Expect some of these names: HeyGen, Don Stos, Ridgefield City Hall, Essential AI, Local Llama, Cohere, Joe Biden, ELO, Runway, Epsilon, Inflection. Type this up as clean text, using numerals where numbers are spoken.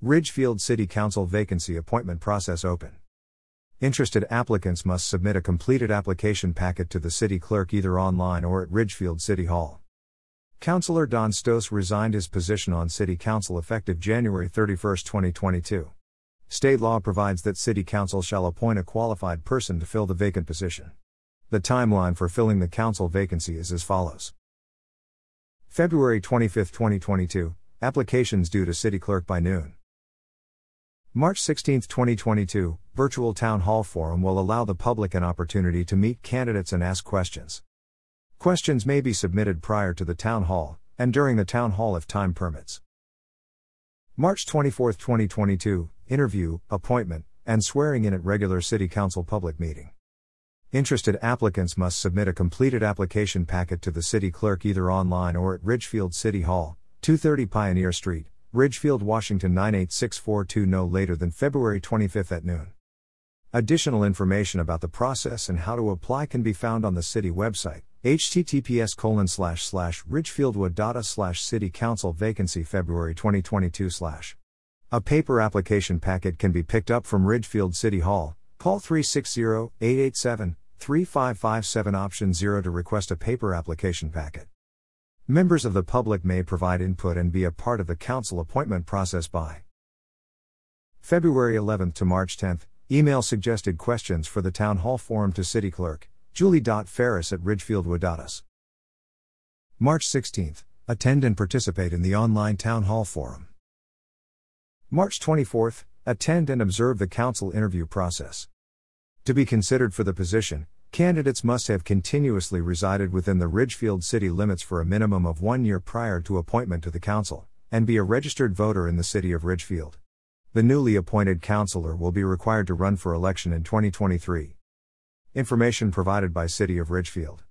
Ridgefield City Council vacancy appointment process open. Interested applicants must submit a completed application packet to the city clerk either online or at Ridgefield City Hall. Councillor Don Stos resigned his position on City Council effective January 31, 2022. State law provides that City Council shall appoint a qualified person to fill the vacant position. The timeline for filling the council vacancy is as follows. February 25, 2022, applications due to City Clerk by noon. March 16, 2022, virtual town hall forum will allow the public an opportunity to meet candidates and ask questions. Questions may be submitted prior to the town hall, and during the town hall if time permits. March 24, 2022, interview, appointment, and swearing in at regular City Council public meeting. Interested applicants must submit a completed application packet to the city clerk either online or at Ridgefield City Hall, 230 Pioneer Street, Ridgefield, Washington 98642 no later than February 25 at noon. Additional information about the process and how to apply can be found on the city website, https://ridgefieldwa.data/city-council-vacancy February 2022/. A paper application packet can be picked up from Ridgefield City Hall. Call 360-887-3557 option 0 to request a paper application packet. Members of the public may provide input and be a part of the council appointment process by February 11 to March 10. Email suggested questions for the town hall forum to City Clerk Julie.Ferris@ridgefieldwa.us. March 16. Attend and participate in the online town hall forum. March 24. Attend and observe the council interview process. To be considered for the position, candidates must have continuously resided within the Ridgefield city limits for a minimum of 1 year prior to appointment to the council, and be a registered voter in the city of Ridgefield. The newly appointed councillor will be required to run for election in 2023. Information provided by City of Ridgefield.